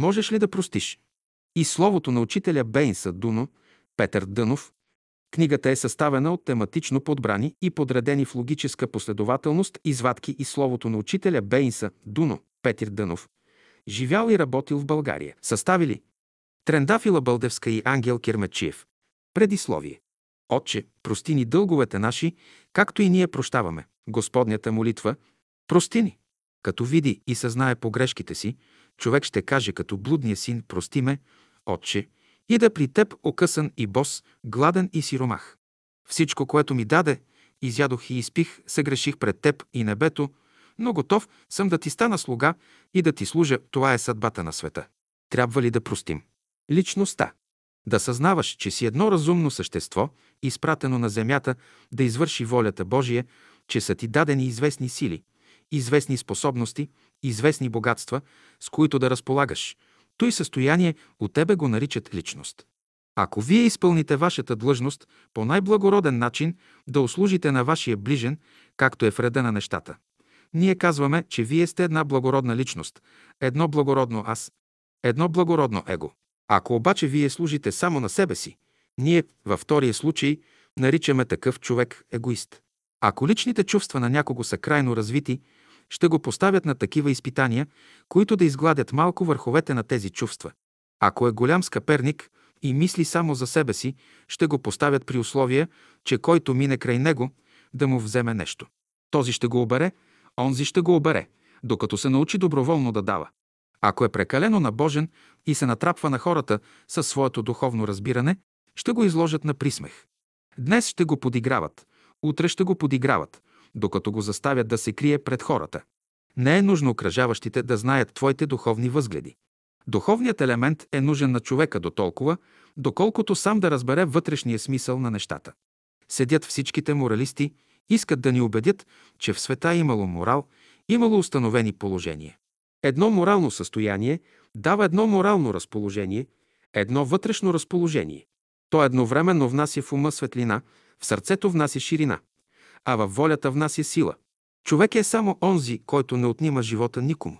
Можеш ли да простиш? И словото на учителя Бейнса Дуно, Петър Дънов. Книгата е съставена от тематично подбрани и подредени в логическа последователност извадки и словото на учителя Бейнса Дуно, Петър Дънов. Живял и работил в България. Съставили Трендафила Бълдевска и Ангел Кирмечиев. Предисловие. Отче, прости ни дълговете наши, както и ние прощаваме. Господнята молитва. Прости ни. Като види и съзнае погрешките си, човек ще каже като блудния син: прости ме, Отче, и да при теб окъсан и бос, гладен и сиромах. Всичко, което ми даде, изядох и изпих, съгреших пред теб и небето, но готов съм да ти стана слуга и да ти служа. Това е съдбата на света. Трябва ли да простим? Личността. Да съзнаваш, че си едно разумно същество, изпратено на земята да извърши волята Божия, че са ти дадени известни сили, известни способности, известни богатства, с които да разполагаш. Той състояние от тебе го наричат личност. Ако вие изпълните вашата длъжност по най-благороден начин, да услужите на вашия ближен, както е в реда на нещата, ние казваме, че вие сте една благородна личност, едно благородно аз, едно благородно его. Ако обаче вие служите само на себе си, ние във втория случай наричаме такъв човек егоист. Ако личните чувства на някого са крайно развити, ще го поставят на такива изпитания, които да изгладят малко върховете на тези чувства. Ако е голям скъперник и мисли само за себе си, ще го поставят при условие, че който мине край него, да му вземе нещо. Този ще го обере, онзи ще го обере, докато се научи доброволно да дава. Ако е прекалено набожен и се натрапва на хората със своето духовно разбиране, ще го изложат на присмех. Днес ще го подиграват, утре ще го подиграват, докато го заставят да се крие пред хората. Не е нужно окръжаващите да знаят твоите духовни възгледи. Духовният елемент е нужен на човека дотолкова, доколкото сам да разбере вътрешния смисъл на нещата. Седят всичките моралисти, искат да ни убедят, че в света имало морал, имало установени положения. Едно морално състояние дава едно морално разположение, едно вътрешно разположение. То едновременно внася в ума светлина, в сърцето внася ширина, а във волята внася сила. Човек е само онзи, който не отнима живота никому.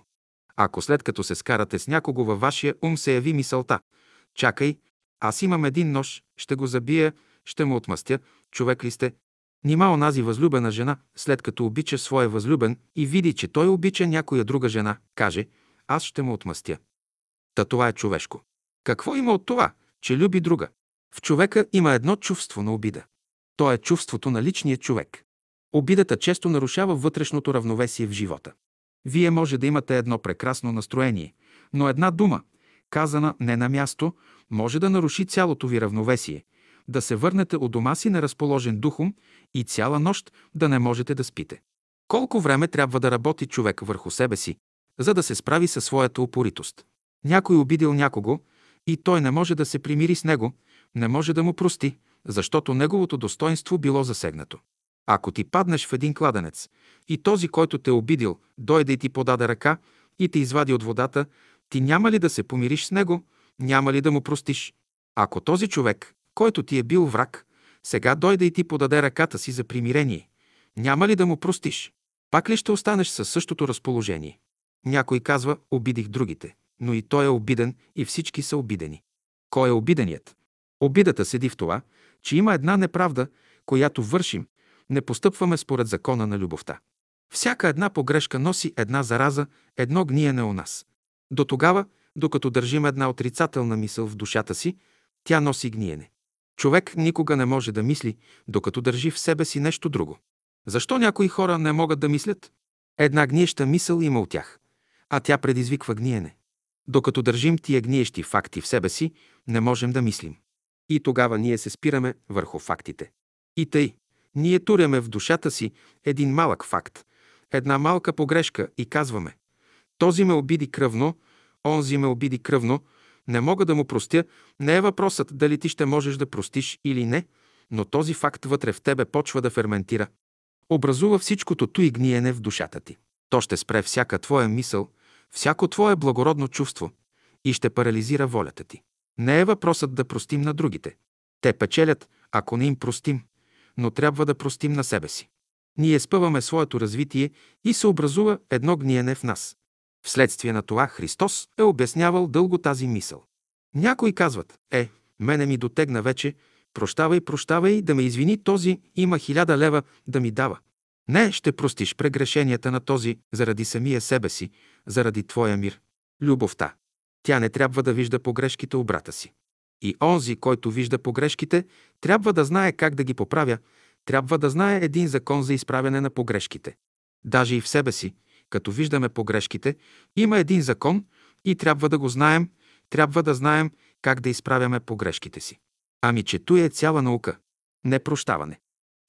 Ако след като се скарате с някого, във вашия ум се яви мисълта: чакай, аз имам един нож, ще го забия, ще му отмъстя, човек ли сте? Нима онази възлюбена жена, след като обича своя възлюбен и види, че той обича някоя друга жена, каже: аз ще му отмъстя. Та това е човешко. Какво има от това, че люби друга? В човека има едно чувство на обида. То е чувството на личния човек. Обидата често нарушава вътрешното равновесие в живота. Вие може да имате едно прекрасно настроение, но една дума, казана не на място, може да наруши цялото ви равновесие, да се върнете от дома си неразположен духом и цяла нощ да не можете да спите. Колко време трябва да работи човек върху себе си, за да се справи със своята упоритост? Някой обидил някого и той не може да се примири с него, не може да му прости, защото неговото достоинство било засегнато. Ако ти паднеш в един кладенец и този, който те обидил, дойде и ти подаде ръка и те извади от водата, ти няма ли да се помириш с него, няма ли да му простиш? Ако този човек, който ти е бил враг, сега дойде и ти подаде ръката си за примирение, няма ли да му простиш? Пак ли ще останеш със същото разположение? Някой казва: обидих другите, но и той е обиден и всички са обидени. Кой е обиденият? Обидата седи в това, че има една неправда, която вършим, не постъпваме според закона на любовта. Всяка една погрешка носи една зараза, едно гниене у нас. До тогава, докато държим една отрицателна мисъл в душата си, тя носи гниене. Човек никога не може да мисли, докато държи в себе си нещо друго. Защо някои хора не могат да мислят? Една гниеща мисъл има у тях, а тя предизвиква гниене. Докато държим тия гниещи факти в себе си, не можем да мислим. И тогава ние се спираме върху фактите. И тъй, ние туряме в душата си един малък факт, една малка погрешка и казваме: този ме обиди кръвно, онзи ме обиди кръвно, не мога да му простя. Не е въпросът дали ти ще можеш да простиш или не, но този факт вътре в тебе почва да ферментира. Образува всичкото туй гниене в душата ти. То ще спре всяка твоя мисъл, всяко твое благородно чувство и ще парализира волята ти. Не е въпросът да простим на другите. Те печелят, ако не им простим, но трябва да простим на себе си. Ние спъваме своето развитие и се образува едно гниене в нас. Вследствие на това Христос е обяснявал дълго тази мисъл. Някои казват: мене ми дотегна вече, прощавай, да ме извини този, има 1000 лева да ми дава. Не, ще простиш прегрешенията на този заради самия себе си, заради твоя мир. Любовта. Тя не трябва да вижда погрешките у брата си. И онзи, който вижда погрешките, трябва да знае как да ги поправя, трябва да знае един закон за изправяне на погрешките. Даже и в себе си, като виждаме погрешките, има един закон и трябва да го знаем, трябва да знаем как да изправяме погрешките си. Ами че туй е цяла наука – непрощаване.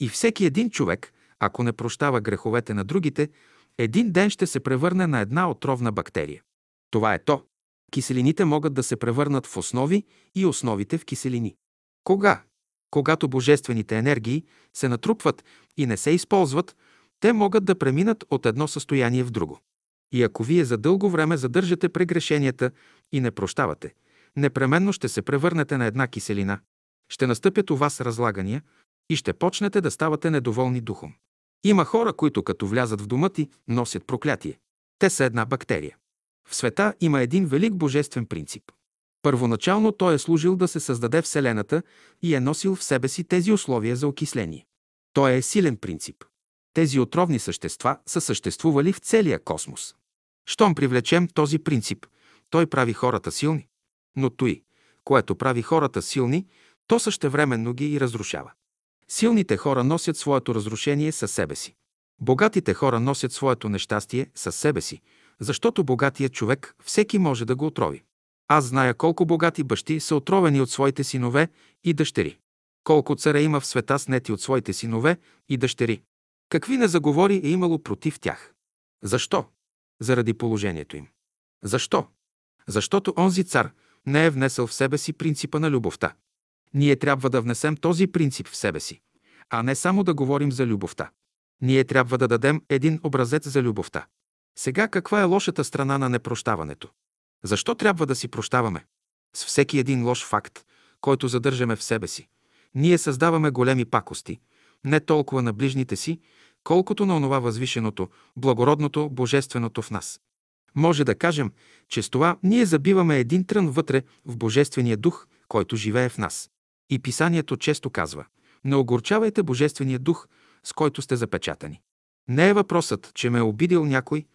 И всеки един човек, ако не прощава греховете на другите, един ден ще се превърне на една отровна бактерия. Това е то. Киселините могат да се превърнат в основи и основите в киселини. Кога? Когато божествените енергии се натрупват и не се използват, те могат да преминат от едно състояние в друго. И ако вие за дълго време задържате прегрешенията и не прощавате, непременно ще се превърнете на една киселина. Ще настъпят у вас разлагания и ще почнете да ставате недоволни духом. Има хора, които като влязат в дома ти, носят проклятие. Те са една бактерия. В света има един велик божествен принцип. Първоначално той е служил да се създаде Вселената и е носил в себе си тези условия за окисление. Той е силен принцип. Тези отровни същества са съществували в целия космос. Щом привлечем този принцип, той прави хората силни. Но той, което прави хората силни, то същевременно ги и разрушава. Силните хора носят своето разрушение със себе си. Богатите хора носят своето нещастие със себе си, защото богатия човек всеки може да го отрови. Аз зная колко богати бащи са отровени от своите синове и дъщери. Колко царе има в света снети от своите синове и дъщери. Какви незаговори е имало против тях? Защо? Заради положението им. Защо? Защото онзи цар не е внесъл в себе си принципа на любовта. Ние трябва да внесем този принцип в себе си, а не само да говорим за любовта. Ние трябва да дадем един образец за любовта. Сега каква е лошата страна на непрощаването? Защо трябва да си прощаваме? С всеки един лош факт, който задържаме в себе си, ние създаваме големи пакости, не толкова на ближните си, колкото на онова възвишеното, благородното, божественото в нас. Може да кажем, че с това ние забиваме един трън вътре в Божествения дух, който живее в нас. И Писанието често казва: не огорчавайте Божествения дух, с който сте запечатани. Не е въпросът, че ме е обидил някой,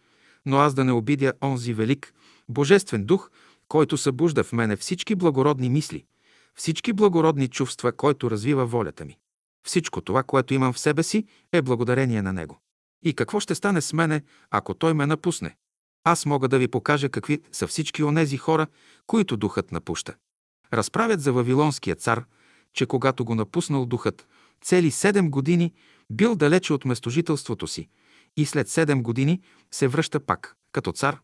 но аз да не обидя онзи велик, божествен дух, който събужда в мене всички благородни мисли, всички благородни чувства, който развива волята ми. Всичко това, което имам в себе си, е благодарение на него. И какво ще стане с мене, ако той ме напусне? Аз мога да ви покажа какви са всички онези хора, които духът напуща. Разправят за Вавилонския цар, че когато го напуснал духът, цели 7 години бил далече от местожителството си и след 7 години се връща пак, като цар.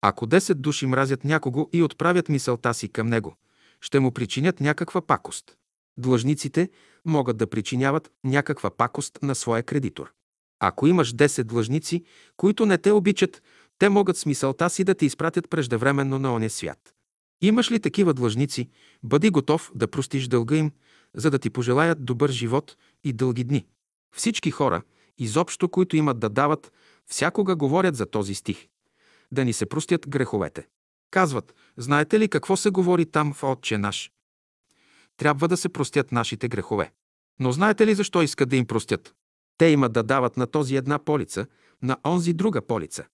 Ако 10 души мразят някого и отправят мисълта си към него, ще му причинят някаква пакост. Длъжниците могат да причиняват някаква пакост на своя кредитор. Ако имаш 10 длъжници, които не те обичат, те могат с мисълта си да те изпратят преждевременно на оня свят. Имаш ли такива длъжници, бъди готов да простиш дълга им, за да ти пожелаят добър живот и дълги дни. Всички хора, изобщо, които имат да дават, всякога говорят за този стих. Да ни се простят греховете. Казват, знаете ли какво се говори там в Отче наш? Трябва да се простят нашите грехове. Но знаете ли защо искат да им простят? Те имат да дават на този една полица, на онзи друга полица.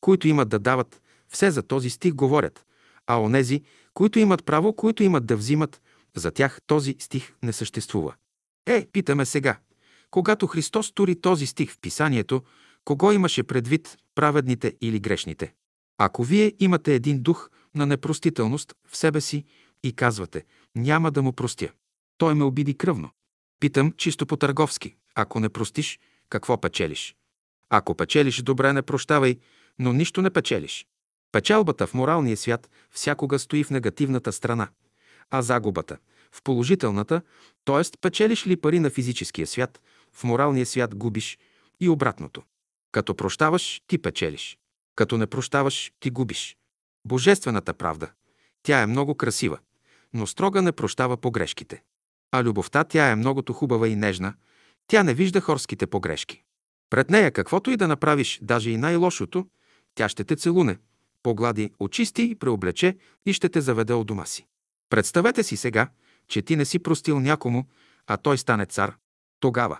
Които имат да дават, все за този стих говорят, а онези, които имат право, които имат да взимат, за тях този стих не съществува. Питаме сега. Когато Христос тури този стих в Писанието, кого имаше предвид, праведните или грешните? Ако вие имате един дух на непростителност в себе си и казвате, няма да му простя. Той ме обиди кръвно. Питам чисто по-търговски. Ако не простиш, какво печелиш? Ако печелиш, добре, не прощавай, но нищо не печелиш. Печалбата в моралния свят всякога стои в негативната страна, а загубата в положителната, т.е. печелиш ли пари на физическия свят, в моралния свят губиш и обратното. Като прощаваш, ти печелиш. Като не прощаваш, ти губиш. Божествената правда, тя е много красива, но строга не прощава погрешките. А любовта, тя е многото хубава и нежна, тя не вижда хорските погрешки. Пред нея каквото и да направиш, даже и най-лошото, тя ще те целуне, поглади, очисти и преоблече и ще те заведе от дома си. Представете си сега, че ти не си простил някому, а той стане цар. Тогава.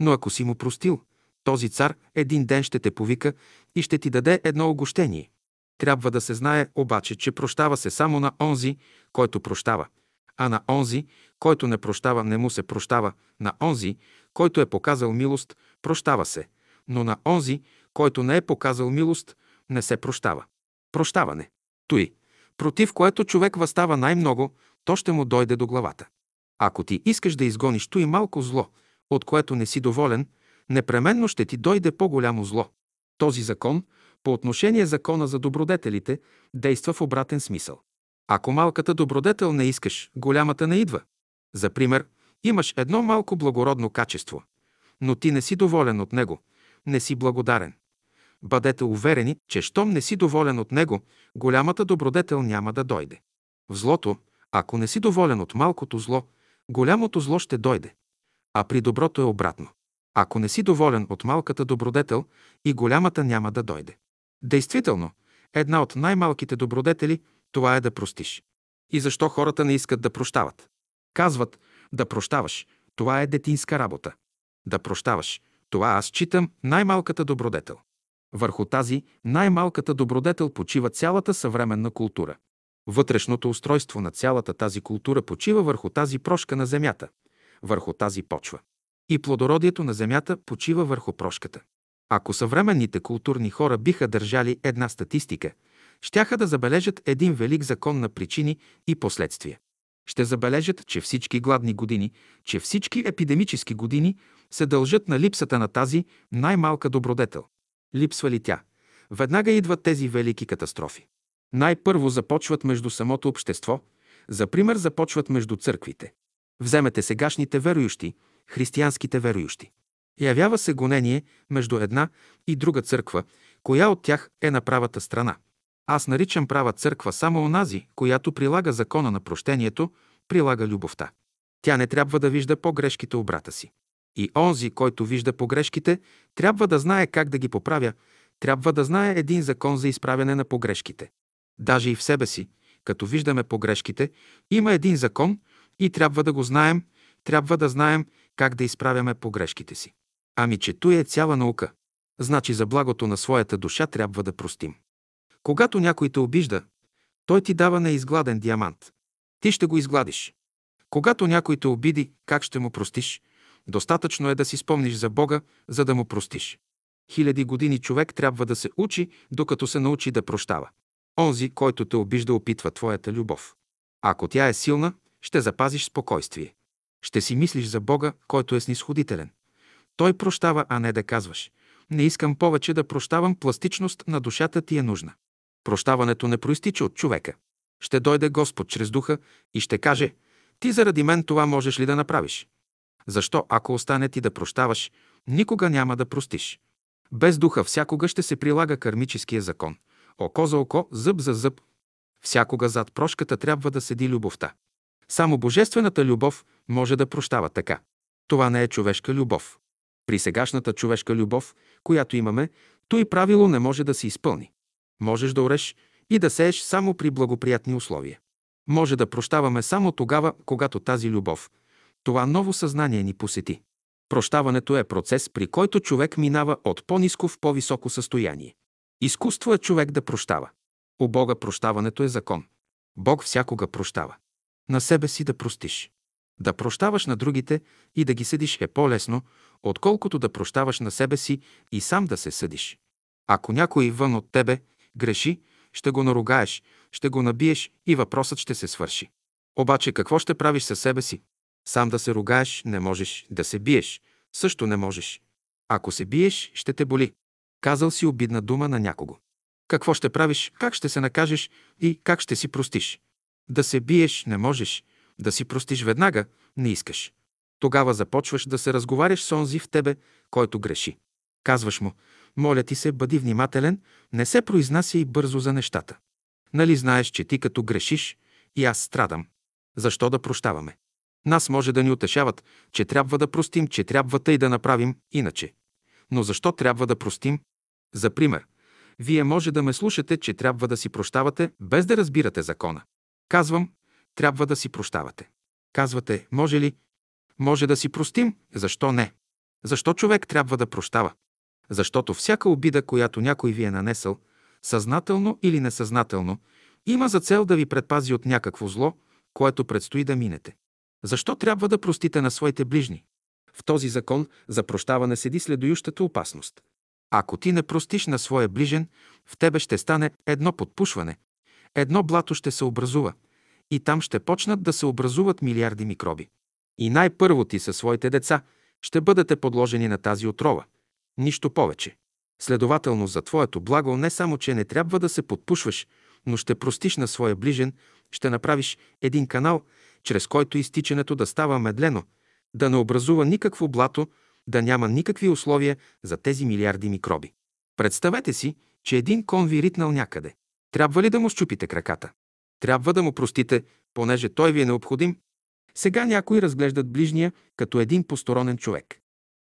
Но ако си му простил, този цар един ден ще те повика и ще ти даде едно огощение. Трябва да се знае обаче, че прощава се само на онзи, който прощава, а на онзи, който не прощава, не му се прощава, на онзи, който е показал милост, прощава се, но на онзи, който не е показал милост, не се прощава. Прощаване. Той, против което човек въстава най-много, то ще му дойде до главата. Ако ти искаш да изгониш той малко зло, от което не си доволен, непременно ще ти дойде по-голямо зло. Този закон, по отношение закона за добродетелите, действа в обратен смисъл. Ако малката добродетел не искаш, голямата не идва. За пример, имаш едно малко благородно качество, но ти не си доволен от него, не си благодарен. Бъдете уверени, че щом не си доволен от него, голямата добродетел няма да дойде. В злото, ако не си доволен от малкото зло, голямото зло ще дойде. А при доброто е обратно. Ако не си доволен от малката добродетел, и голямата няма да дойде. Действително, една от най-малките добродетели, това е да простиш. И защо хората не искат да прощават? Казват, да прощаваш, това е детинска работа. Да прощаваш, това аз считам най-малката добродетел. Върху тази най-малката добродетел почива цялата съвременна култура. Вътрешното устройство на цялата тази култура почива върху тази прошка на земята, върху тази почва. И плодородието на земята почива върху прошката. Ако съвременните културни хора биха държали една статистика, щяха да забележат един велик закон на причини и последствия. Ще забележат, че всички гладни години, че всички епидемически години се дължат на липсата на тази най-малка добродетел. Липсва ли тя? Веднага идват тези велики катастрофи. Най-първо започват между самото общество, за пример започват между църквите. Вземете сегашните верующи, християнските верующи. Явява се гонение между една и друга църква, коя от тях е на правата страна. Аз наричам права църква само онази, която прилага закона на прощението, прилага любовта. Тя не трябва да вижда погрешките у брата си. И онзи, който вижда погрешките, трябва да знае как да ги поправя, трябва да знае един закон за изправяне на погрешките. Даже и в себе си, като виждаме погрешките, има един закон и трябва да го знаем, трябва да знаем как да изправяме погрешките си. Ами че туй е цяла наука. Значи за благото на своята душа трябва да простим. Когато някой те обижда, той ти дава неизгладен диамант. Ти ще го изгладиш. Когато някой те обиди, как ще му простиш? Достатъчно е да си спомниш за Бога, за да му простиш. Хиляди години човек трябва да се учи, докато се научи да прощава. Онзи, който те обижда, опитва твоята любов. Ако тя е силна, ще запазиш спокойствие. Ще си мислиш за Бога, който е снисходителен. Той прощава, а не да казваш: не искам повече да прощавам, пластичност на душата ти е нужна. Прощаването не проистича от човека. Ще дойде Господ чрез духа и ще каже: ти заради мен това можеш ли да направиш? Защо, ако остане ти да прощаваш, никога няма да простиш? Без духа всякога ще се прилага кармическия закон. Око за око, зъб за зъб. Всякога зад прошката трябва да седи любовта. Само божествената любов може да прощава така. Това не е човешка любов. При сегашната човешка любов, която имаме, той правило не може да се изпълни. Можеш да ореш и да сееш само при благоприятни условия. Може да прощаваме само тогава, когато тази любов, това ново съзнание ни посети. Прощаването е процес, при който човек минава от по-ниско в по-високо състояние. Изкуство е човек да прощава. У Бога прощаването е закон. Бог всякога прощава. На себе си да простиш. Да прощаваш на другите и да ги съдиш е по-лесно, отколкото да прощаваш на себе си и сам да се съдиш. Ако някой вън от тебе греши, ще го наругаеш, ще го набиеш и въпросът ще се свърши. Обаче какво ще правиш със себе си? Сам да се ругаеш не можеш, да се биеш също не можеш. Ако се биеш, ще те боли. Казал си обидна дума на някого. Какво ще правиш, как ще се накажеш и как ще си простиш? Да се биеш не можеш, да си простиш веднага не искаш. Тогава започваш да се разговаряш с онзи в тебе, който греши. Казваш му: моля ти се, бъди внимателен, не се произнасяй бързо за нещата. Нали знаеш, че ти като грешиш и аз страдам. Защо да прощаваме? Нас може да ни утешават, че трябва да простим, че трябва тъй да направим иначе. Но защо трябва да простим? За пример, Вие може да ме слушате, че трябва да си прощавате, без да разбирате закона. Казвам, трябва да си прощавате. Казвате, може ли? Може да си простим, защо не? Защо човек трябва да прощава? Защото всяка обида, която някой ви е нанесъл, съзнателно или несъзнателно, има за цел да ви предпази от някакво зло, което предстои да минете. Защо трябва да простите на своите ближни? В този закон за прощаване седи следующата опасност. Ако ти не простиш на своя ближен, в тебе ще стане едно подпушване, едно блато ще се образува и там ще почнат да се образуват милиарди микроби. И най-първо ти със своите деца ще бъдете подложени на тази отрова. Нищо повече. Следователно, за твоето благо не само, че не трябва да се подпушваш, но ще простиш на своя ближен, ще направиш един канал, чрез който изтичането да става медлено, да не образува никакво блато, да няма никакви условия за тези милиарди микроби. Представете си, че един кон ви ритнал някъде. Трябва ли да му счупите краката? Трябва да му простите, понеже той ви е необходим. Сега някои разглеждат ближния като един посторонен човек.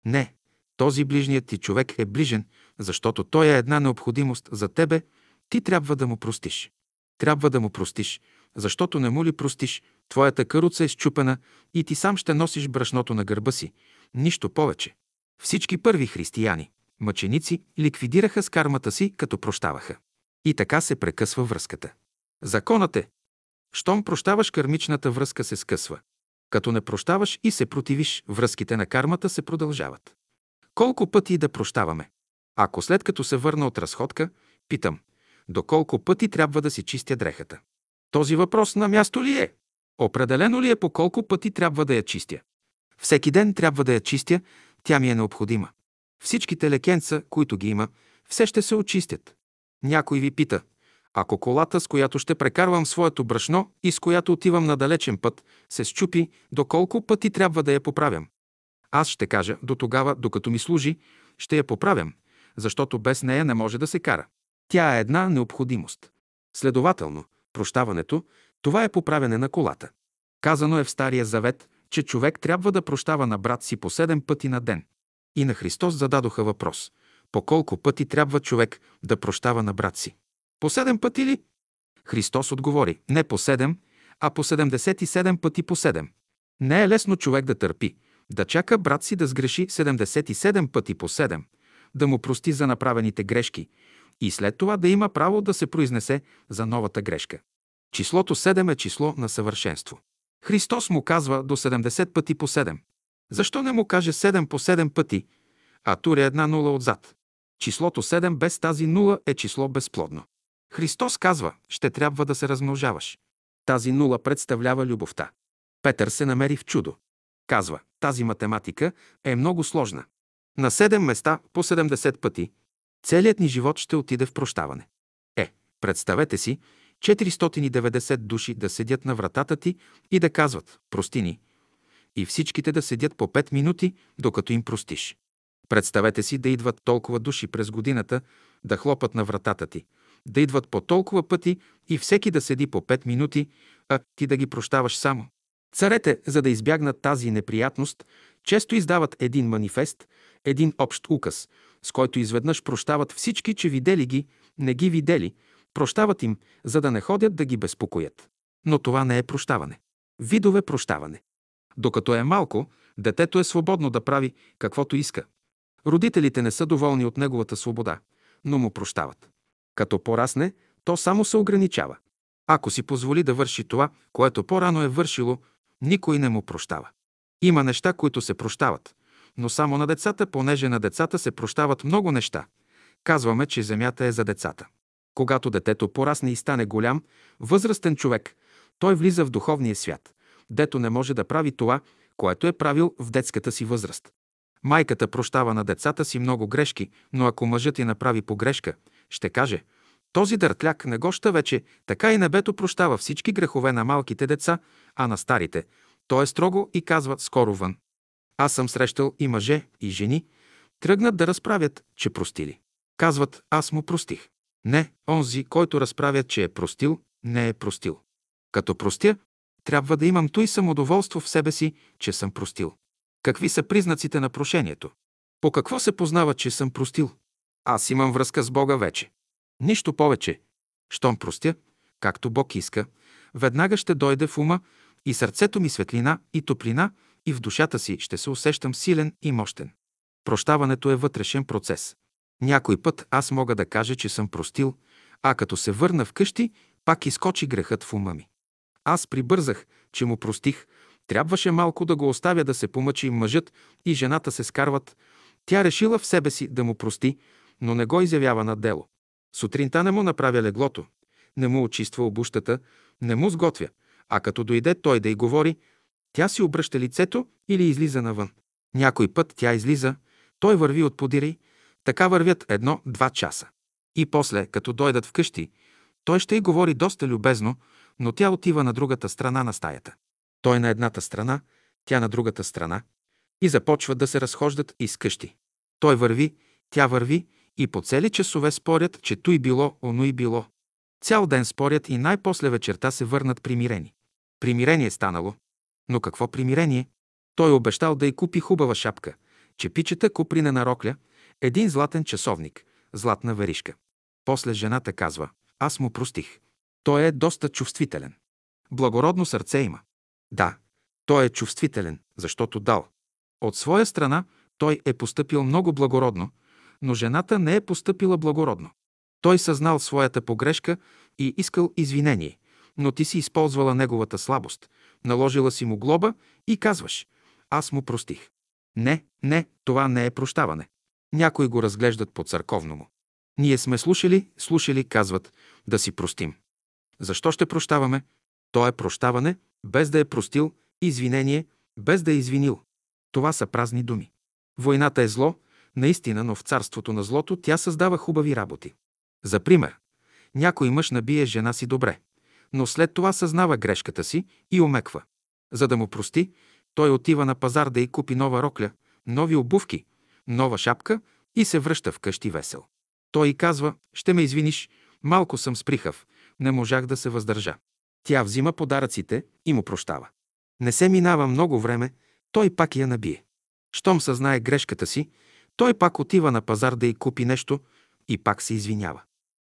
Не, този ближният ти човек е ближен, защото той е една необходимост за тебе, ти трябва да му простиш. Трябва да му простиш, защото не му ли простиш, твоята каруца е счупена и ти сам ще носиш брашното на гърба си. Нищо повече. Всички първи християни, мъченици, ликвидираха с кармата си, като прощаваха. И така се прекъсва връзката. Законът е, щом прощаваш, кармичната връзка се скъсва. Като не прощаваш и се противиш, връзките на кармата се продължават. Колко пъти да прощаваме? Ако след като се върна от разходка, питам, до колко пъти трябва да си чистя дрехата? Този въпрос на място ли е? Определено ли е по колко пъти трябва да я чистя? Всеки ден трябва да я чистя, тя ми е необходима. Всичките лекенца, които ги има, все ще се очистят. Някой ви пита, ако колата, с която ще прекарвам своето брашно и с която отивам на далечен път, се счупи, до колко пъти трябва да я поправям? Аз ще кажа, до тогава, докато ми служи, ще я поправям, защото без нея не може да се кара. Тя е една необходимост. Следователно, прощаването, това е поправяне на колата. Казано е в Стария Завет, че човек трябва да прощава на брат си по 7 пъти на ден. И на Христос зададоха въпрос, по колко пъти трябва човек да прощава на брат си? По 7 пъти ли? Христос отговори, не по 7, а по 77 пъти по 7. Не е лесно човек да търпи, да чака брат си да сгреши 77 пъти по 7, да му прости за направените грешки и след това да има право да се произнесе за новата грешка. Числото 7 е число на съвършенство. Христос му казва до 70 пъти по 7. Защо не му каже 7 по 7 пъти, а тури една нула отзад? Числото 7 без тази нула е число безплодно. Христос казва, ще трябва да се размножаваш. Тази нула представлява любовта. Петър се намери в чудо. Казва, тази математика е много сложна. На 7 места по 70 пъти целият ни живот ще отиде в прощаване. Представете си, 490 души да седят на вратата ти и да казват «Прости ни» и всичките да седят по 5 минути, докато им простиш. Представете си да идват толкова души през годината, да хлопат на вратата ти, да идват по толкова пъти и всеки да седи по 5 минути, а ти да ги прощаваш само. Царете, за да избягнат тази неприятност, често издават един манифест, един общ указ, с който изведнъж прощават всички, че видели ги, не ги видели, прощават им, за да не ходят да ги безпокоят. Но това не е прощаване. Видове прощаване. Докато е малко, детето е свободно да прави каквото иска. Родителите не са доволни от неговата свобода, но му прощават. Като порасне, то само се ограничава. Ако си позволи да върши това, което по-рано е вършило, никой не му прощава. Има неща, които се прощават, но само на децата, понеже на децата се прощават много неща. Казваме, че земята е за децата. Когато детето порасне и стане голям, възрастен човек, той влиза в духовния свят, дето не може да прави това, което е правил в детската си възраст. Майката прощава на децата си много грешки, но ако мъжът ѝ направи погрешка, ще каже, този дъртляк не гоща вече, така и небето прощава всички грехове на малките деца, а на старите. Той е строго и казва скоро вън. Аз съм срещал и мъже, и жени, тръгнат да разправят, че простили. Казват, аз му простих. Не, онзи, който разправя, че е простил, не е простил. Като простя, трябва да имам той самодоволство в себе си, че съм простил. Какви са признаците на прошението? По какво се познава, че съм простил? Аз имам връзка с Бога вече. Нищо повече. Щом простя, както Бог иска, веднага ще дойде в ума и сърцето ми светлина и топлина и в душата си ще се усещам силен и мощен. Прощаването е вътрешен процес. Някой път аз мога да кажа, че съм простил, а като се върна вкъщи, пак изкочи грехът в ума ми. Аз прибързах, че му простих, трябваше малко да го оставя да се помъчи. Мъжът и жената се скарват. Тя решила в себе си да му прости, но не го изявява на дело. Сутринта не му направя леглото, не му очиства обущата, не му сготвя, а като дойде той да й говори, тя си обръща лицето или излиза навън. Някой път тя излиза, той върви от подири, така вървят 1-2 часа. И после, като дойдат вкъщи, той ще й говори доста любезно, но тя отива на другата страна на стаята. Той на едната страна, тя на другата страна, и започват да се разхождат из къщи. Той върви, тя върви и по цели часове спорят, че туй било, оно и било. Цял ден спорят и най-после вечерта се върнат примирени. Примирение станало. Но какво примирение? Той обещал да й купи хубава шапка, чепичета, куприна на рокля, един златен часовник, златна веришка. После жената казва: аз му простих. Той е доста чувствителен. Благородно сърце има. Да, той е чувствителен, защото дал. От своя страна той е постъпил много благородно, но жената не е постъпила благородно. Той съзнал своята погрешка и искал извинение, но ти си използвала неговата слабост, наложила си му глоба и казваш: аз му простих. Не, не, това не е прощаване. Някои го разглеждат по-църковно му. Ние сме слушали, казват, да си простим. Защо ще прощаваме? То е прощаване, без да е простил, извинение, без да е извинил. Това са празни думи. Войната е зло, наистина, но в царството на злото тя създава хубави работи. За пример, някой мъж набие жена си добре, но след това съзнава грешката си и омеква. За да му прости, той отива на пазар да й купи нова рокля, нови обувки, нова шапка и се връща вкъщи весел. Той й казва: ще ме извиниш, малко съм сприхав, не можах да се въздържа. Тя взима подаръците и му прощава. Не се минава много време, той пак я набие. Щом съзнае грешката си, той пак отива на пазар да й купи нещо и пак се извинява.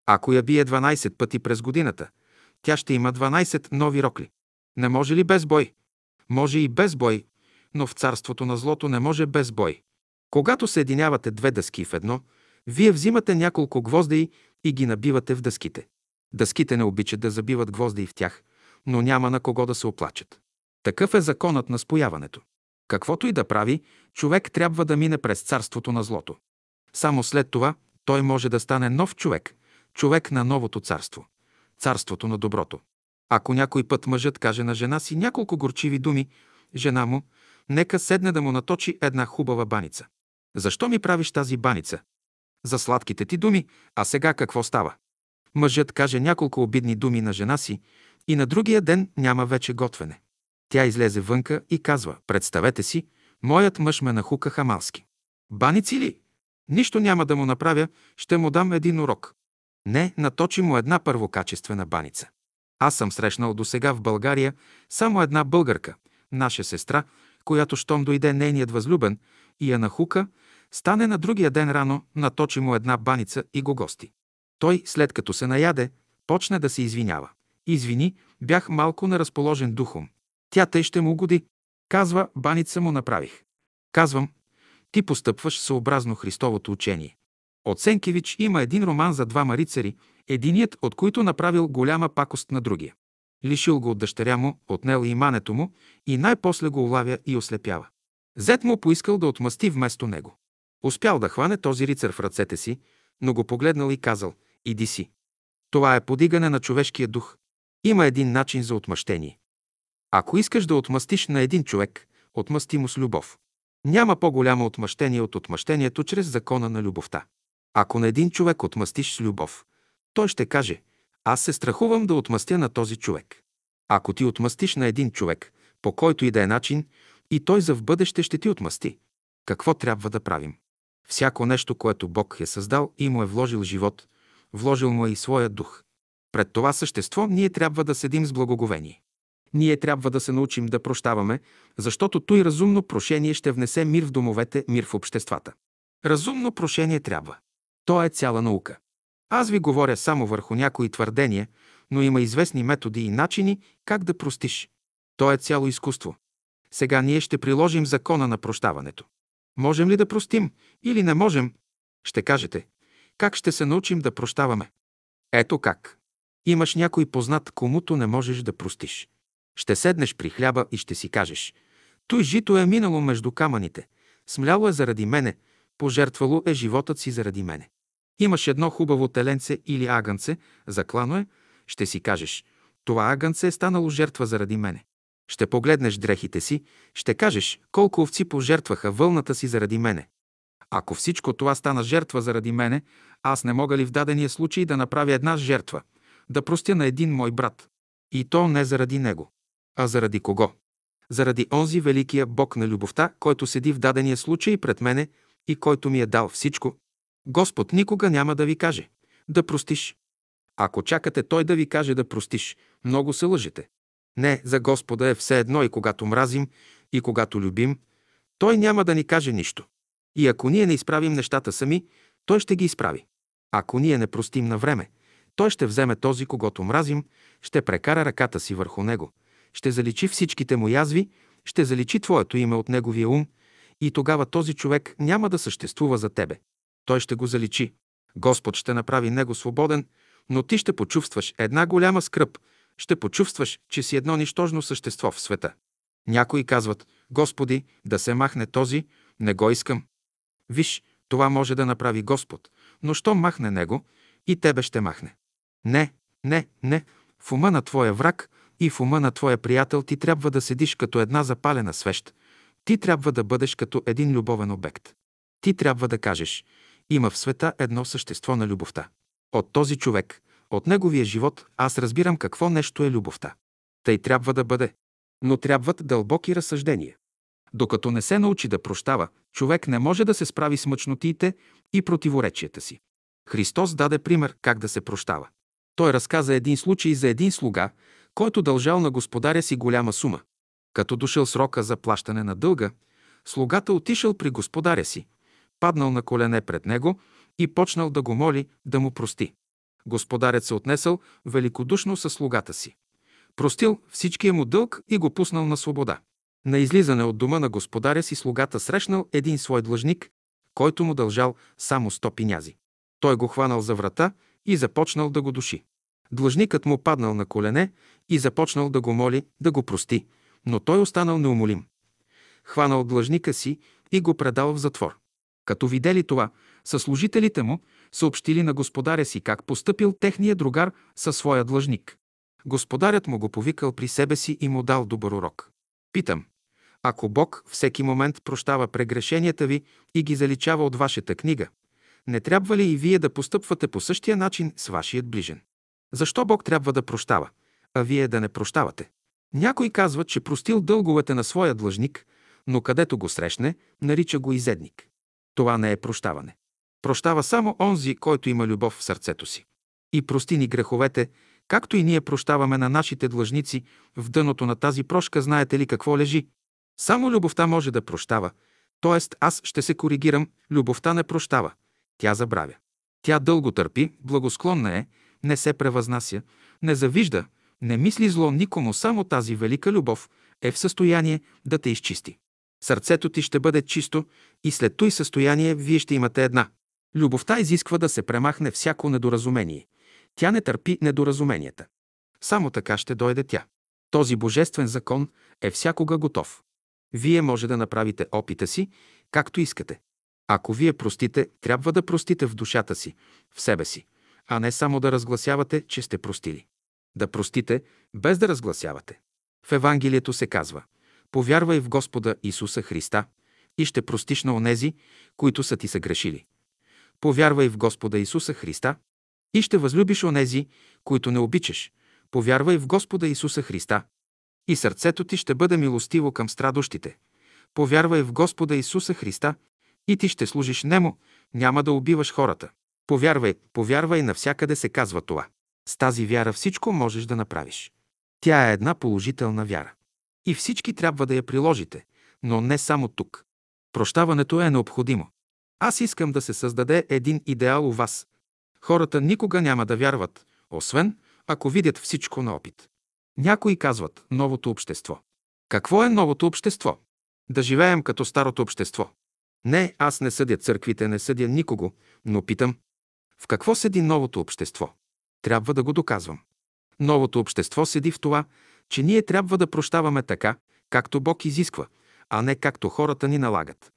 Ако я бие 12 пъти през годината, тя ще има 12 нови рокли. Не може ли без бой? Може и без бой, но в царството на злото не може без бой. Когато съединявате две дъски в едно, вие взимате няколко гвозди и ги набивате в дъските. Дъските не обичат да забиват гвозди в тях, но няма на кого да се оплачат. Такъв е законът на спояването. Каквото и да прави, човек трябва да мине през царството на злото. Само след това той може да стане нов човек, човек на новото царство, царството на доброто. Ако някой път мъжът каже на жена си няколко горчиви думи, жена му, нека седне да му наточи една хубава баница. Защо ми правиш тази баница? За сладките ти думи, а сега какво става? Мъжът каже няколко обидни думи на жена си и на другия ден няма вече готвене. Тя излезе вънка и казва: представете си, моят мъж ме нахука хамалски. Баници ли? Нищо няма да му направя, ще му дам един урок. Не, наточи му една първокачествена баница. Аз съм срещнал досега в България само една българка, наша сестра, която щом дойде нейният възлюбен и я нахука, стане на другия ден рано, наточи му една баница и го гости. Той, след като се наяде, почне да се извинява. Извини, бях малко неразположен духом. Тя тъй ще му угоди. Казва: баница му направих. Казвам: ти постъпваш съобразно Христовото учение. От Сенкевич има един роман за двама рицари, единият от които направил голяма пакост на другия. Лишил го от дъщеря му, отнел имането му и най-после го улавя и ослепява. Зет му поискал да отмъсти вместо него. Успял да хване този рицар в ръцете си, но го погледнал и казал: иди си. Това е подигане на човешкия дух. Има един начин за отмъщение. Ако искаш да отмъстиш на един човек, отмъсти му с любов. Няма по-голямо отмъщение от отмъщението чрез закона на любовта. Ако на един човек отмъстиш с любов, той ще каже: аз се страхувам да отмъстя на този човек. Ако ти отмъстиш на един човек, по който и да е начин, и той за в бъдеще ще ти отмъсти. Какво трябва да правим? Всяко нещо, което Бог е създал и му е вложил живот, вложил му е и своя дух. Пред това същество ние трябва да седим с благоговение. Ние трябва да се научим да прощаваме, защото той разумно прошение ще внесе мир в домовете, мир в обществата. Разумно прошение трябва. То е цяла наука. Аз ви говоря само върху някои твърдения, но има известни методи и начини как да простиш. То е цяло изкуство. Сега ние ще приложим закона на прощаването. Можем ли да простим или не можем? Ще кажете, как ще се научим да прощаваме? Ето как. Имаш някой познат, комуто не можеш да простиш. Ще седнеш при хляба и ще си кажеш: той жито е минало между камъните, смляло е заради мене, пожертвало е животът си заради мене. Имаш едно хубаво теленце или агънце, заклано е, ще си кажеш: това агънце е станало жертва заради мене. Ще погледнеш дрехите си, ще кажеш: колко овци пожертваха вълната си заради мене. Ако всичко това стана жертва заради мене, аз не мога ли в дадения случай да направя една жертва, да простя на един мой брат? И то не заради него. А заради кого? Заради онзи великия Бог на любовта, който седи в дадения случай пред мене и който ми е дал всичко. Господ никога няма да ви каже да простиш. Ако чакате Той да ви каже да простиш, много се лъжете. Не, за Господа е все едно и когато мразим, и когато любим, Той няма да ни каже нищо. И ако ние не изправим нещата сами, Той ще ги изправи. Ако ние не простим на време, Той ще вземе този, когото мразим, ще прекара ръката си върху него, ще заличи всичките му язви, ще заличи твоето име от неговия ум и тогава този човек няма да съществува за тебе. Той ще го заличи. Господ ще направи него свободен, но ти ще почувстваш една голяма скръб, ще почувстваш, че си едно нищожно същество в света. Някои казват: Господи, да се махне този, не го искам. Виж, това може да направи Господ, но що махне него, и тебе ще махне. Не, не, не, в ума на твоя враг и в ума на твоя приятел ти трябва да седиш като една запалена свещ. Ти трябва да бъдеш като един любовен обект. Ти трябва да кажеш: има в света едно същество на любовта. От този човек, от неговия живот, аз разбирам какво нещо е любовта. Тъй трябва да бъде. Но трябват дълбоки разсъждения. Докато не се научи да прощава, човек не може да се справи с мъчнотиите и противоречията си. Христос даде пример как да се прощава. Той разказа един случай за един слуга, който дължал на господаря си голяма сума. Като дошъл срока за плащане на дълга, слугата отишъл при господаря си, паднал на колене пред него и почнал да го моли да му прости. Господарят се отнесъл великодушно със слугата си. Простил всичкия му дълг и го пуснал на свобода. На излизане от дома на господаря си слугата срещнал един свой длъжник, който му дължал само 100 пинязи. Той го хванал за врата и започнал да го души. Длъжникът му паднал на колене и започнал да го моли да го прости, но той останал неумолим. Хванал длъжника си и го предал в затвор. Като видели това, съслужителите му съобщили на господаря си как постъпил техния другар със своя длъжник. Господарят му го повикал при себе си и му дал добър урок. Питам, ако Бог всеки момент прощава прегрешенията ви и ги заличава от вашата книга, не трябва ли и вие да постъпвате по същия начин с вашият ближен? Защо Бог трябва да прощава, а вие да не прощавате? Някой казва, че простил дълговете на своя длъжник, но където го срещне, нарича го изедник. Това не е прощаване. Прощава само онзи, който има любов в сърцето си. И прости ни греховете, както и ние прощаваме на нашите длъжници. В дъното на тази прошка знаете ли какво лежи? Само любовта може да прощава, т.е. аз ще се коригирам, любовта не прощава. Тя забравя. Тя дълго търпи, благосклонна е, не се превъзнася, не завижда, не мисли зло никому, само тази велика любов е в състояние да те изчисти. Сърцето ти ще бъде чисто и след той състояние вие ще имате една. Любовта изисква да се премахне всяко недоразумение. Тя не търпи недоразуменията. Само така ще дойде тя. Този божествен закон е всякога готов. Вие може да направите опита си, както искате. Ако вие простите, трябва да простите в душата си, в себе си, а не само да разгласявате, че сте простили. Да простите, без да разгласявате. В Евангелието се казва: повярвай в Господа Исуса Христа и ще простиш на онези, които са ти съгрешили. Повярвай в Господа Исуса Христа и ще възлюбиш онези, които не обичаш. Повярвай в Господа Исуса Христа и сърцето ти ще бъде милостиво към страдащите. Повярвай в Господа Исуса Христа и ти ще служиш нему, няма да убиваш хората. Повярвай, повярвай, навсякъде се казва това. С тази вяра всичко можеш да направиш. Тя е една положителна вяра. И всички трябва да я приложите, но не само тук. Прощаването е необходимо. Аз искам да се създаде един идеал у вас. Хората никога няма да вярват, освен ако видят всичко на опит. Някои казват новото общество. Какво е новото общество? Да живеем като старото общество. Не, аз не съдя църквите, не съдя никого, но питам, в какво седи новото общество? Трябва да го доказвам. Новото общество седи в това, че ние трябва да прощаваме така, както Бог изисква, а не както хората ни налагат.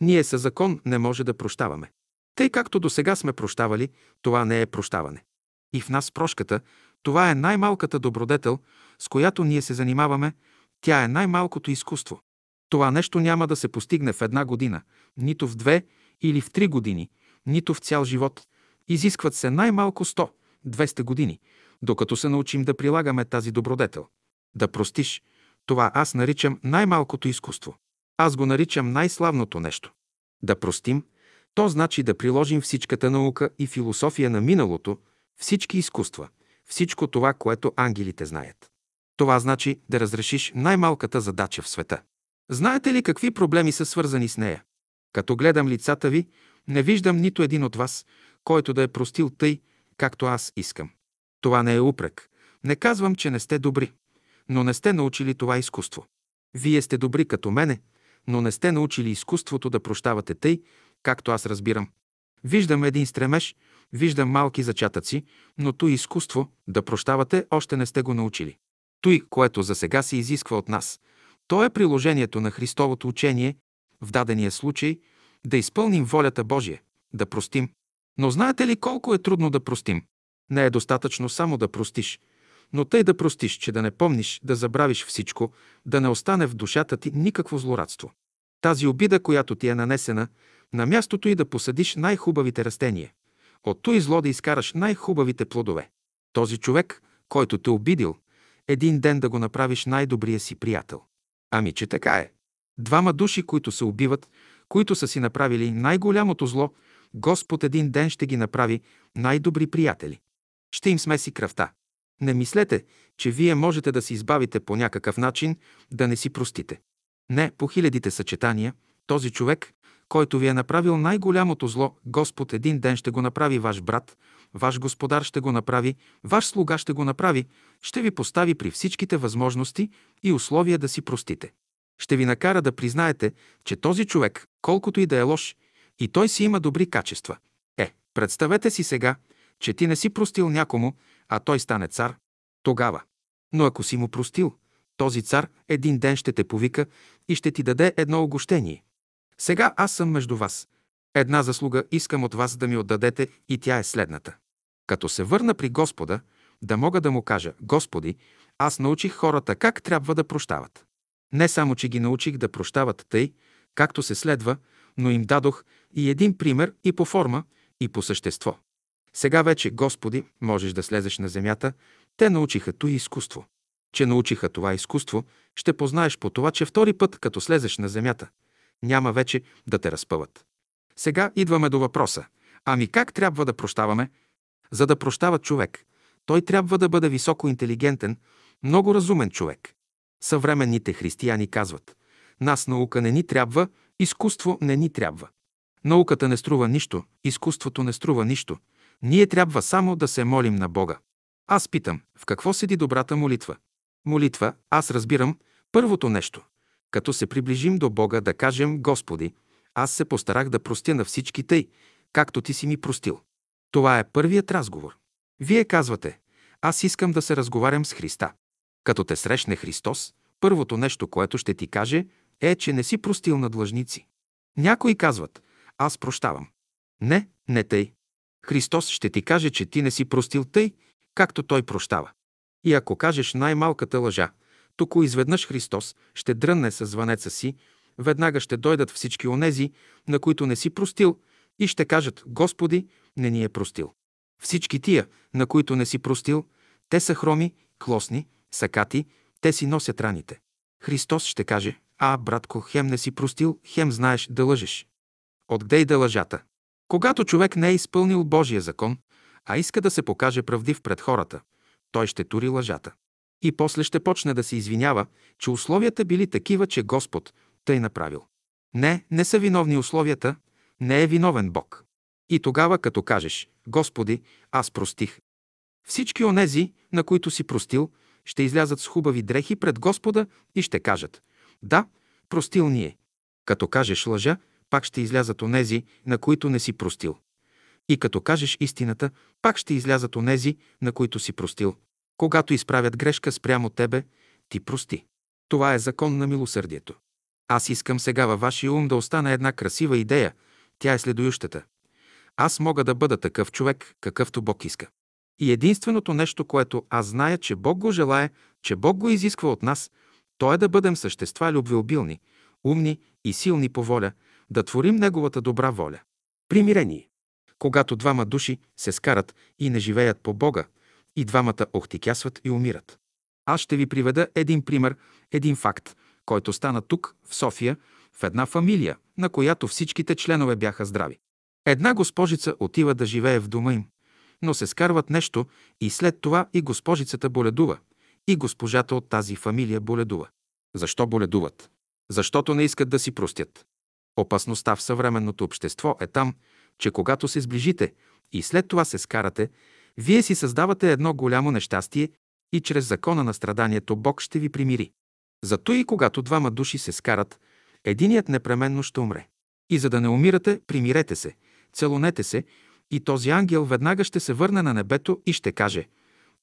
Ние със закон не може да прощаваме. Тъй както досега сме прощавали, това не е прощаване. И в нас прошката, това е най-малката добродетел, с която ние се занимаваме, тя е най-малкото изкуство. Това нещо няма да се постигне в една година, нито в 2 или в 3 години, нито в цял живот. Изискват се най-малко 100-200 години, докато се научим да прилагаме тази добродетел. Да простиш, това аз наричам най-малкото изкуство. Аз го наричам най-славното нещо. Да простим, то значи да приложим всичката наука и философия на миналото, всички изкуства, всичко това, което ангелите знаят. Това значи да разрешиш най-малката задача в света. Знаете ли какви проблеми са свързани с нея? Като гледам лицата ви, не виждам нито един от вас, който да е простил тъй, както аз искам. Това не е упрек. Не казвам, че не сте добри, но не сте научили това изкуство. Вие сте добри като мене, но не сте научили изкуството да прощавате тъй, както аз разбирам. Виждам един стремеж, виждам малки зачатъци, но той изкуство да прощавате още не сте го научили. Той, което за сега се изисква от нас, то е приложението на Христовото учение, в дадения случай, да изпълним волята Божия, да простим. Но знаете ли колко е трудно да простим? Не е достатъчно само да простиш, но тъй да простиш, че да не помниш, да забравиш всичко, да не остане в душата ти никакво злорадство. Тази обида, която ти е нанесена, на мястото и да посадиш най-хубавите растения. От туй зло да изкараш най-хубавите плодове. Този човек, който те обидил, един ден да го направиш най-добрия си приятел. Ами, че така е. Двама души, които се убиват, които са си направили най-голямото зло, Господ един ден ще ги направи най-добри приятели. Ще им смеси кръвта. Не мислете, че вие можете да се избавите по някакъв начин, да не си простите. Не, по хилядите съчетания, този човек, който ви е направил най-голямото зло, Господ един ден ще го направи ваш брат, ваш господар ще го направи, ваш слуга ще го направи, ще ви постави при всичките възможности и условия да си простите. Ще ви накара да признаете, че този човек, колкото и да е лош, и той си има добри качества. Представете си сега, че ти не си простил някому, а той стане цар, тогава. Но ако си му простил, този цар един ден ще те повика и ще ти даде едно огощение. Сега аз съм между вас. Една заслуга искам от вас да ми отдадете и тя е следната. Като се върна при Господа, да мога да му кажа: Господи, аз научих хората как трябва да прощават. Не само, че ги научих да прощават тъй, както се следва, но им дадох и един пример и по форма, и по същество. Сега вече, Господи, можеш да слезеш на земята, те научиха това изкуство. Че научиха това изкуство, ще познаеш по това, че втори път, като слезеш на земята, няма вече да те разпъват. Сега идваме до въпроса. Ами как трябва да прощаваме? За да прощава човек, той трябва да бъде високо интелигентен, много разумен човек. Съвременните християни казват: нас наука не ни трябва, изкуство не ни трябва. Науката не струва нищо, изкуството не струва нищо. Ние трябва само да се молим на Бога. Аз питам, в какво седи добрата молитва? Молитва, аз разбирам, първото нещо. Като се приближим до Бога, да кажем: Господи, аз се постарах да простя на всички тъй, както ти си ми простил. Това е първият разговор. Вие казвате: аз искам да се разговарям с Христа. Като те срещне Христос, първото нещо, което ще ти каже, е, че не си простил на длъжници. Някои казват: аз прощавам. Не, не тъй. Христос ще ти каже, че ти не си простил тъй, както Той прощава. И ако кажеш най-малката лъжа, току изведнъж Христос ще дрънне със звънеца си, веднага ще дойдат всички онези, на които не си простил, и ще кажат: Господи, не ни е простил. Всички тия, на които не си простил, те са хроми, клосни, сакати, те си носят раните. Христос ще каже: а, братко, хем не си простил, хем знаеш да лъжеш. Откъде иде лъжата? Когато човек не е изпълнил Божия закон, а иска да се покаже правдив пред хората, той ще тури лъжата. И после ще почне да се извинява, че условията били такива, че Господ тъй направил. Не, не са виновни условията, не е виновен Бог. И тогава, като кажеш: Господи, аз простих, всички онези, на които си простил, ще излязат с хубави дрехи пред Господа и ще кажат: да, простил ни е. Като кажеш лъжа, пак ще излязат онези, на които не си простил. И като кажеш истината, пак ще излязат онези, на които си простил. Когато изправят грешка спрямо тебе, ти прости. Това е закон на милосърдието. Аз искам сега във вашия ум да остане една красива идея. Тя е следующата. Аз мога да бъда такъв човек, какъвто Бог иска. И единственото нещо, което аз зная, че Бог го желае, че Бог го изисква от нас, то е да бъдем същества любвеобилни, умни и силни по воля, да творим Неговата добра воля. Примирение. Когато двама души се скарат и не живеят по Бога, и двамата охтикясват и умират. Аз ще ви приведа един пример, един факт, който стана тук, в София, в една фамилия, на която всичките членове бяха здрави. Една госпожица отива да живее в дома им, но се скарват нещо и след това и госпожицата боледува, и госпожата от тази фамилия боледува. Защо боледуват? Защото не искат да си простят. Опасността в съвременното общество е там, че когато се сближите и след това се скарате, вие си създавате едно голямо нещастие и чрез закона на страданието Бог ще ви примири. Зато и когато двама души се скарат, единият непременно ще умре. И за да не умирате, примирете се, целунете се и този ангел веднага ще се върне на небето и ще каже: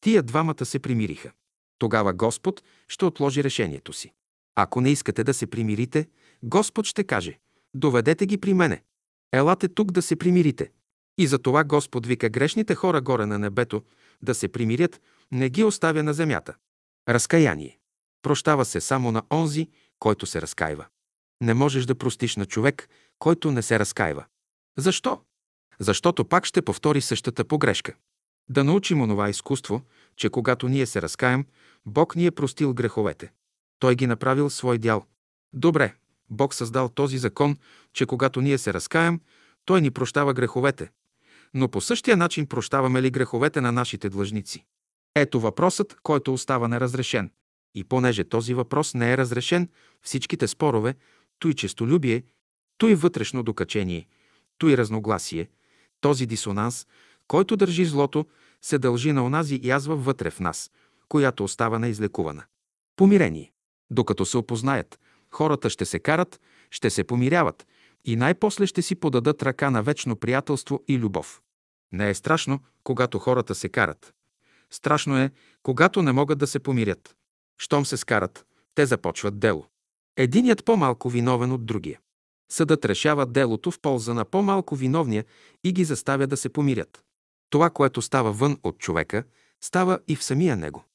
тия двамата се примириха. Тогава Господ ще отложи решението си. Ако не искате да се примирите, Господ ще каже: доведете ги при мене. Елате тук да се примирите. И затова Господ вика грешните хора горе на небето да се примирят, не ги оставя на земята. Разкаяние. Прощава се само на онзи, който се разкаива. Не можеш да простиш на човек, който не се разкаива. Защо? Защото пак ще повтори същата погрешка. Да научим онова изкуство, че когато ние се разкаем, Бог ни е простил греховете. Той ги направил свой дял. Добре, Бог създал този закон, че когато ние се разкаем, Той ни прощава греховете. Но по същия начин прощаваме ли греховете на нашите длъжници? Ето въпросът, който остава неразрешен. И понеже този въпрос не е разрешен, всичките спорове, той честолюбие, той вътрешно докачение, той разногласие, този дисонанс, който държи злото, се дължи на онази язва вътре в нас, която остава неизлекувана. Помирение. Докато се опознаят, хората ще се карат, ще се помиряват и най-после ще си подадат ръка на вечно приятелство и любов. Не е страшно, когато хората се карат. Страшно е, когато не могат да се помирят. Щом се скарат, те започват дело. Единият по-малко виновен от другия. Съдът решава делото в полза на по-малко виновния и ги заставя да се помирят. Това, което става вън от човека, става и в самия него.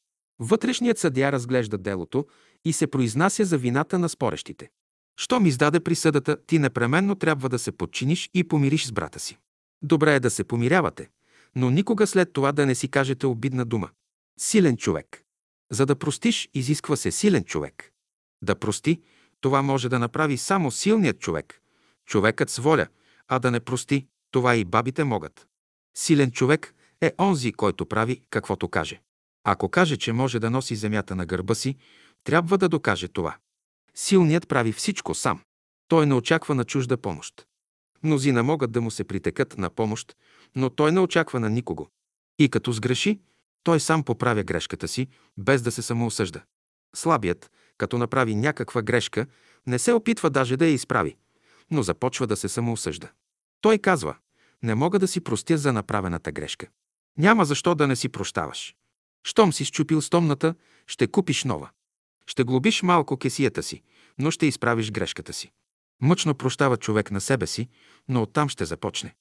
Вътрешният съдия разглежда делото и се произнася за вината на спорещите. Щом издаде присъдата, ти непременно трябва да се подчиниш и помириш с брата си. Добре е да се помирявате, но никога след това да не си кажете обидна дума. Силен човек. За да простиш, изисква се силен човек. Да прости, това може да направи само силният човек. Човекът с воля, а да не прости, това и бабите могат. Силен човек е онзи, който прави каквото каже. Ако каже, че може да носи земята на гърба си, трябва да докаже това. Силният прави всичко сам. Той не очаква на чужда помощ. Мнозина могат да му се притекат на помощ, но той не очаква на никого. И като сгреши, той сам поправя грешката си, без да се самоосъжда. Слабият, като направи някаква грешка, не се опитва даже да я изправи, но започва да се самоосъжда. Той казва: не мога да си простя за направената грешка. Няма защо да не си прощаваш. Щом си счупил стомната, ще купиш нова. Ще глобиш малко кесията си, но ще изправиш грешката си. Мъчно прощава човек на себе си, но оттам ще започне.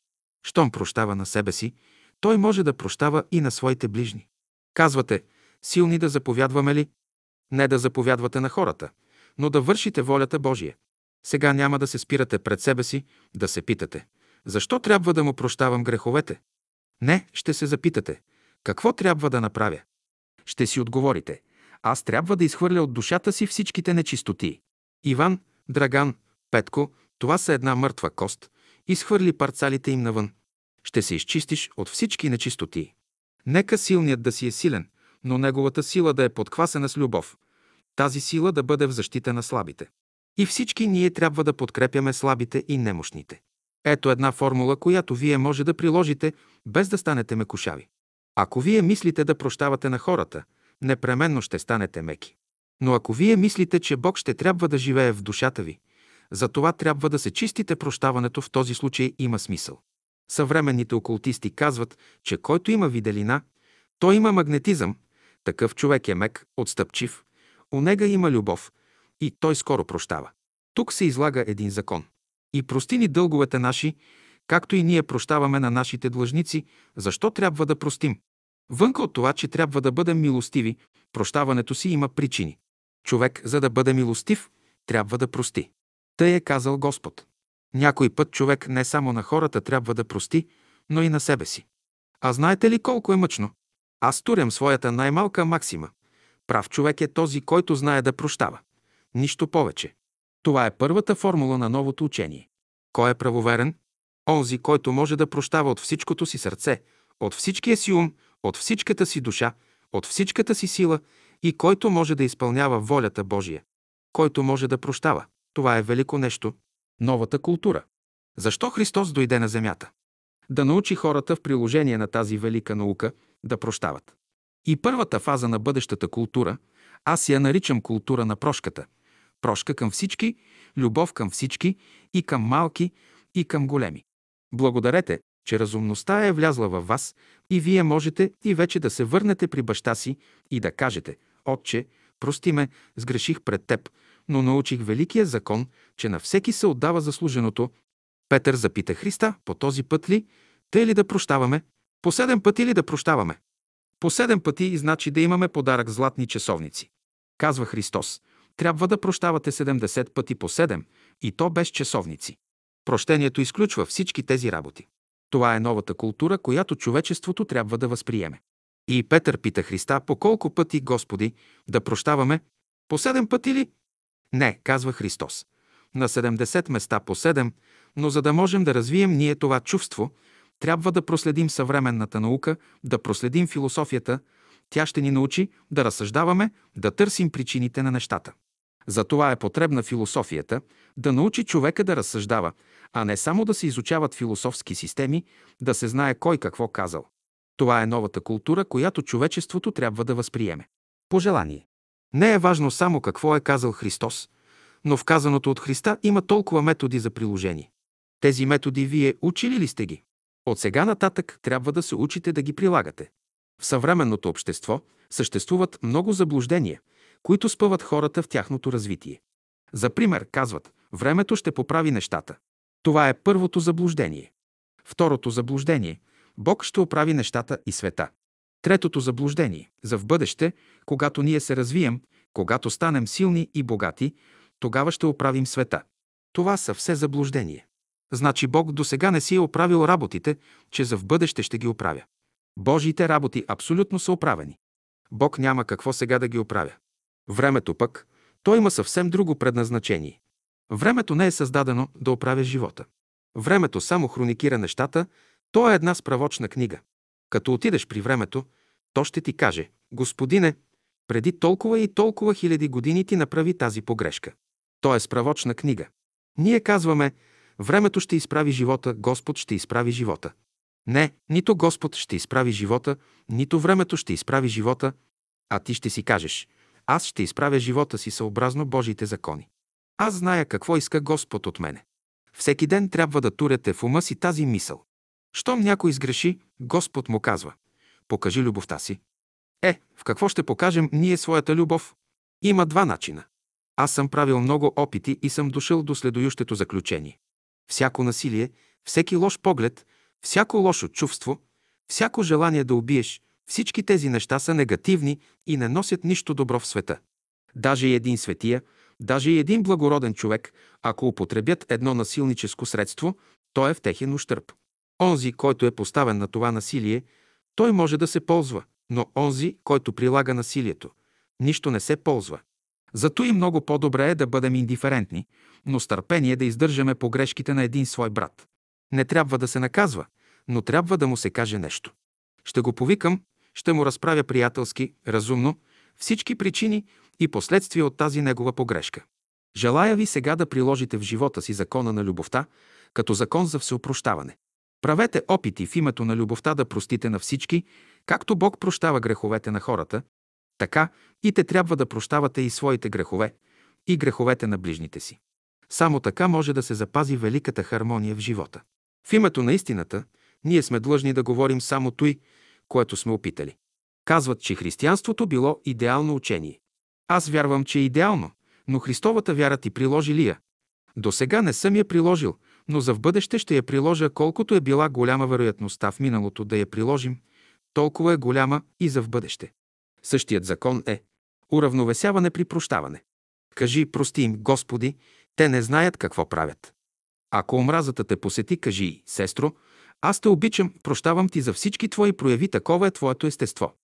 Щом прощава на себе си, той може да прощава и на своите ближни. Казвате: силни да заповядваме ли? Не да заповядвате на хората, но да вършите волята Божия. Сега няма да се спирате пред себе си, да се питате: защо трябва да му прощавам греховете? Не, ще се запитате: какво трябва да направя? Ще си отговорите: аз трябва да изхвърля от душата си всичките нечистоти. Иван, Драган, Петко, това са една мъртва кост. Изхвърли парцалите им навън. Ще се изчистиш от всички нечистоти. Нека силният да си е силен, но неговата сила да е подхвасена с любов. Тази сила да бъде в защита на слабите. И всички ние трябва да подкрепяме слабите и немощните. Ето една формула, която вие може да приложите, без да станете мекушави. Ако вие мислите да прощавате на хората, непременно ще станете меки. Но ако вие мислите, че Бог ще трябва да живее в душата ви, затова трябва да се чистите, прощаването в този случай има смисъл. Съвременните окултисти казват, че който има виделина, той има магнетизъм, такъв човек е мек, отстъпчив, у него има любов и той скоро прощава. Тук се излага един закон. И прости ни дълговете наши, както и ние прощаваме на нашите длъжници. Защо трябва да простим? Вънка от това, че трябва да бъдем милостиви, прощаването си има причини. Човек, за да бъде милостив, трябва да прости. Тъй е казал Господ. Някой път човек не само на хората трябва да прости, но и на себе си. А знаете ли колко е мъчно? Аз турям своята най-малка максима. Прав човек е този, който знае да прощава. Нищо повече. Това е първата формула на новото учение. Кой е правоверен? Онзи, който може да прощава от всичкото си сърце, от всичкия си ум, от всичката си душа, от всичката си сила и който може да изпълнява волята Божия. Който може да прощава. Това е велико нещо. Новата култура. Защо Христос дойде на земята? Да научи хората в приложение на тази велика наука да прощават. И първата фаза на бъдещата култура, аз я наричам култура на прошката. Прошка към всички, любов към всички, и към малки, и към големи. Благодарете, че разумността е влязла във вас и вие можете и вече да се върнете при баща си и да кажете: Отче, прости ме, сгреших пред теб, но научих великия закон, че на всеки се отдава заслуженото. Петър запита Христа: по този път ли, тъй ли да прощаваме? По 7 пъти ли да прощаваме? По 7 пъти и значи да имаме подарък златни часовници. Казва Христос: трябва да прощавате 70 пъти по 7, и то без часовници. Прощението изключва всички тези работи. Това е новата култура, която човечеството трябва да възприеме. И Петър пита Христа: по колко пъти, Господи, да прощаваме? По 7 пъти ли? Не, казва Христос. На 70 места по 7, но за да можем да развием ние това чувство, трябва да проследим съвременната наука, да проследим философията. Тя ще ни научи да разсъждаваме, да търсим причините на нещата. Затова е потребна философията да научи човека да разсъждава, а не само да се изучават философски системи, да се знае кой какво казал. Това е новата култура, която човечеството трябва да възприеме. Пожелание. Не е важно само какво е казал Христос, но в казаното от Христа има толкова методи за приложение. Тези методи вие учили ли сте ги? От сега нататък трябва да се учите да ги прилагате. В съвременното общество съществуват много заблуждения, които спъват хората в тяхното развитие. За пример казват: времето ще поправи нещата. Това е първото заблуждение. Второто заблуждение – Бог ще оправи нещата и света. Третото заблуждение – за в бъдеще, когато ние се развием, когато станем силни и богати, тогава ще оправим света. Това са все заблуждения. Значи Бог досега не си е оправил работите, че за в бъдеще ще ги оправя. Божиите работи абсолютно са оправени. Бог няма какво сега да ги оправя. Времето пък, то има съвсем друго предназначение. Времето не е създадено да оправя живота. Времето само хроникира нещата, то е една справочна книга. Като отидеш при времето, то ще ти каже: Господине, преди толкова и толкова хиляди години ти направи тази погрешка. То е справочна книга. Ние казваме: времето ще изправи живота, Господ ще изправи живота. Не, нито Господ ще изправи живота, нито времето ще изправи живота, а ти ще си кажеш: аз ще изправя живота си съобразно Божиите закони. Аз зная какво иска Господ от мене. Всеки ден трябва да туряте в ума си тази мисъл. Щом някой сгреши, Господ му казва: покажи любовта си. В какво ще покажем ние своята любов? Има 2 начина. Аз съм правил много опити и съм дошъл до следующото заключение. Всяко насилие, всеки лош поглед, всяко лошо чувство, всяко желание да убиеш, всички тези неща са негативни и не носят нищо добро в света. Даже и един светия, даже и един благороден човек, ако употребят едно насилническо средство, то е в техен ущърб. Онзи, който е поставен на това насилие, той може да се ползва, но онзи, който прилага насилието, нищо не се ползва. Зато и много по-добре е да бъдем индиферентни, но с търпение да издържаме погрешките на един свой брат. Не трябва да се наказва, но трябва да му се каже нещо. Ще го повикам, ще му разправя приятелски, разумно, всички причини и последствия от тази негова погрешка. Желая ви сега да приложите в живота си закона на любовта, като закон за всеопрощаване. Правете опити в името на любовта да простите на всички, както Бог прощава греховете на хората, така и те трябва да прощавате и своите грехове, и греховете на ближните си. Само така може да се запази великата хармония в живота. В името на истината, ние сме длъжни да говорим само той, което сме опитали. Казват, че християнството било идеално учение. Аз вярвам, че е идеално, но Христовата вяра ти приложи ли я? До сега не съм я приложил, но за в бъдеще ще я приложа, колкото е била голяма вероятността в миналото да я приложим, толкова е голяма и за в бъдеще. Същият закон е уравновесяване при прощаване. Кажи, прости им, Господи, те не знаят какво правят. Ако омразата те посети, кажи, сестро, аз те обичам, прощавам ти за всички твои прояви, такова е твоето естество.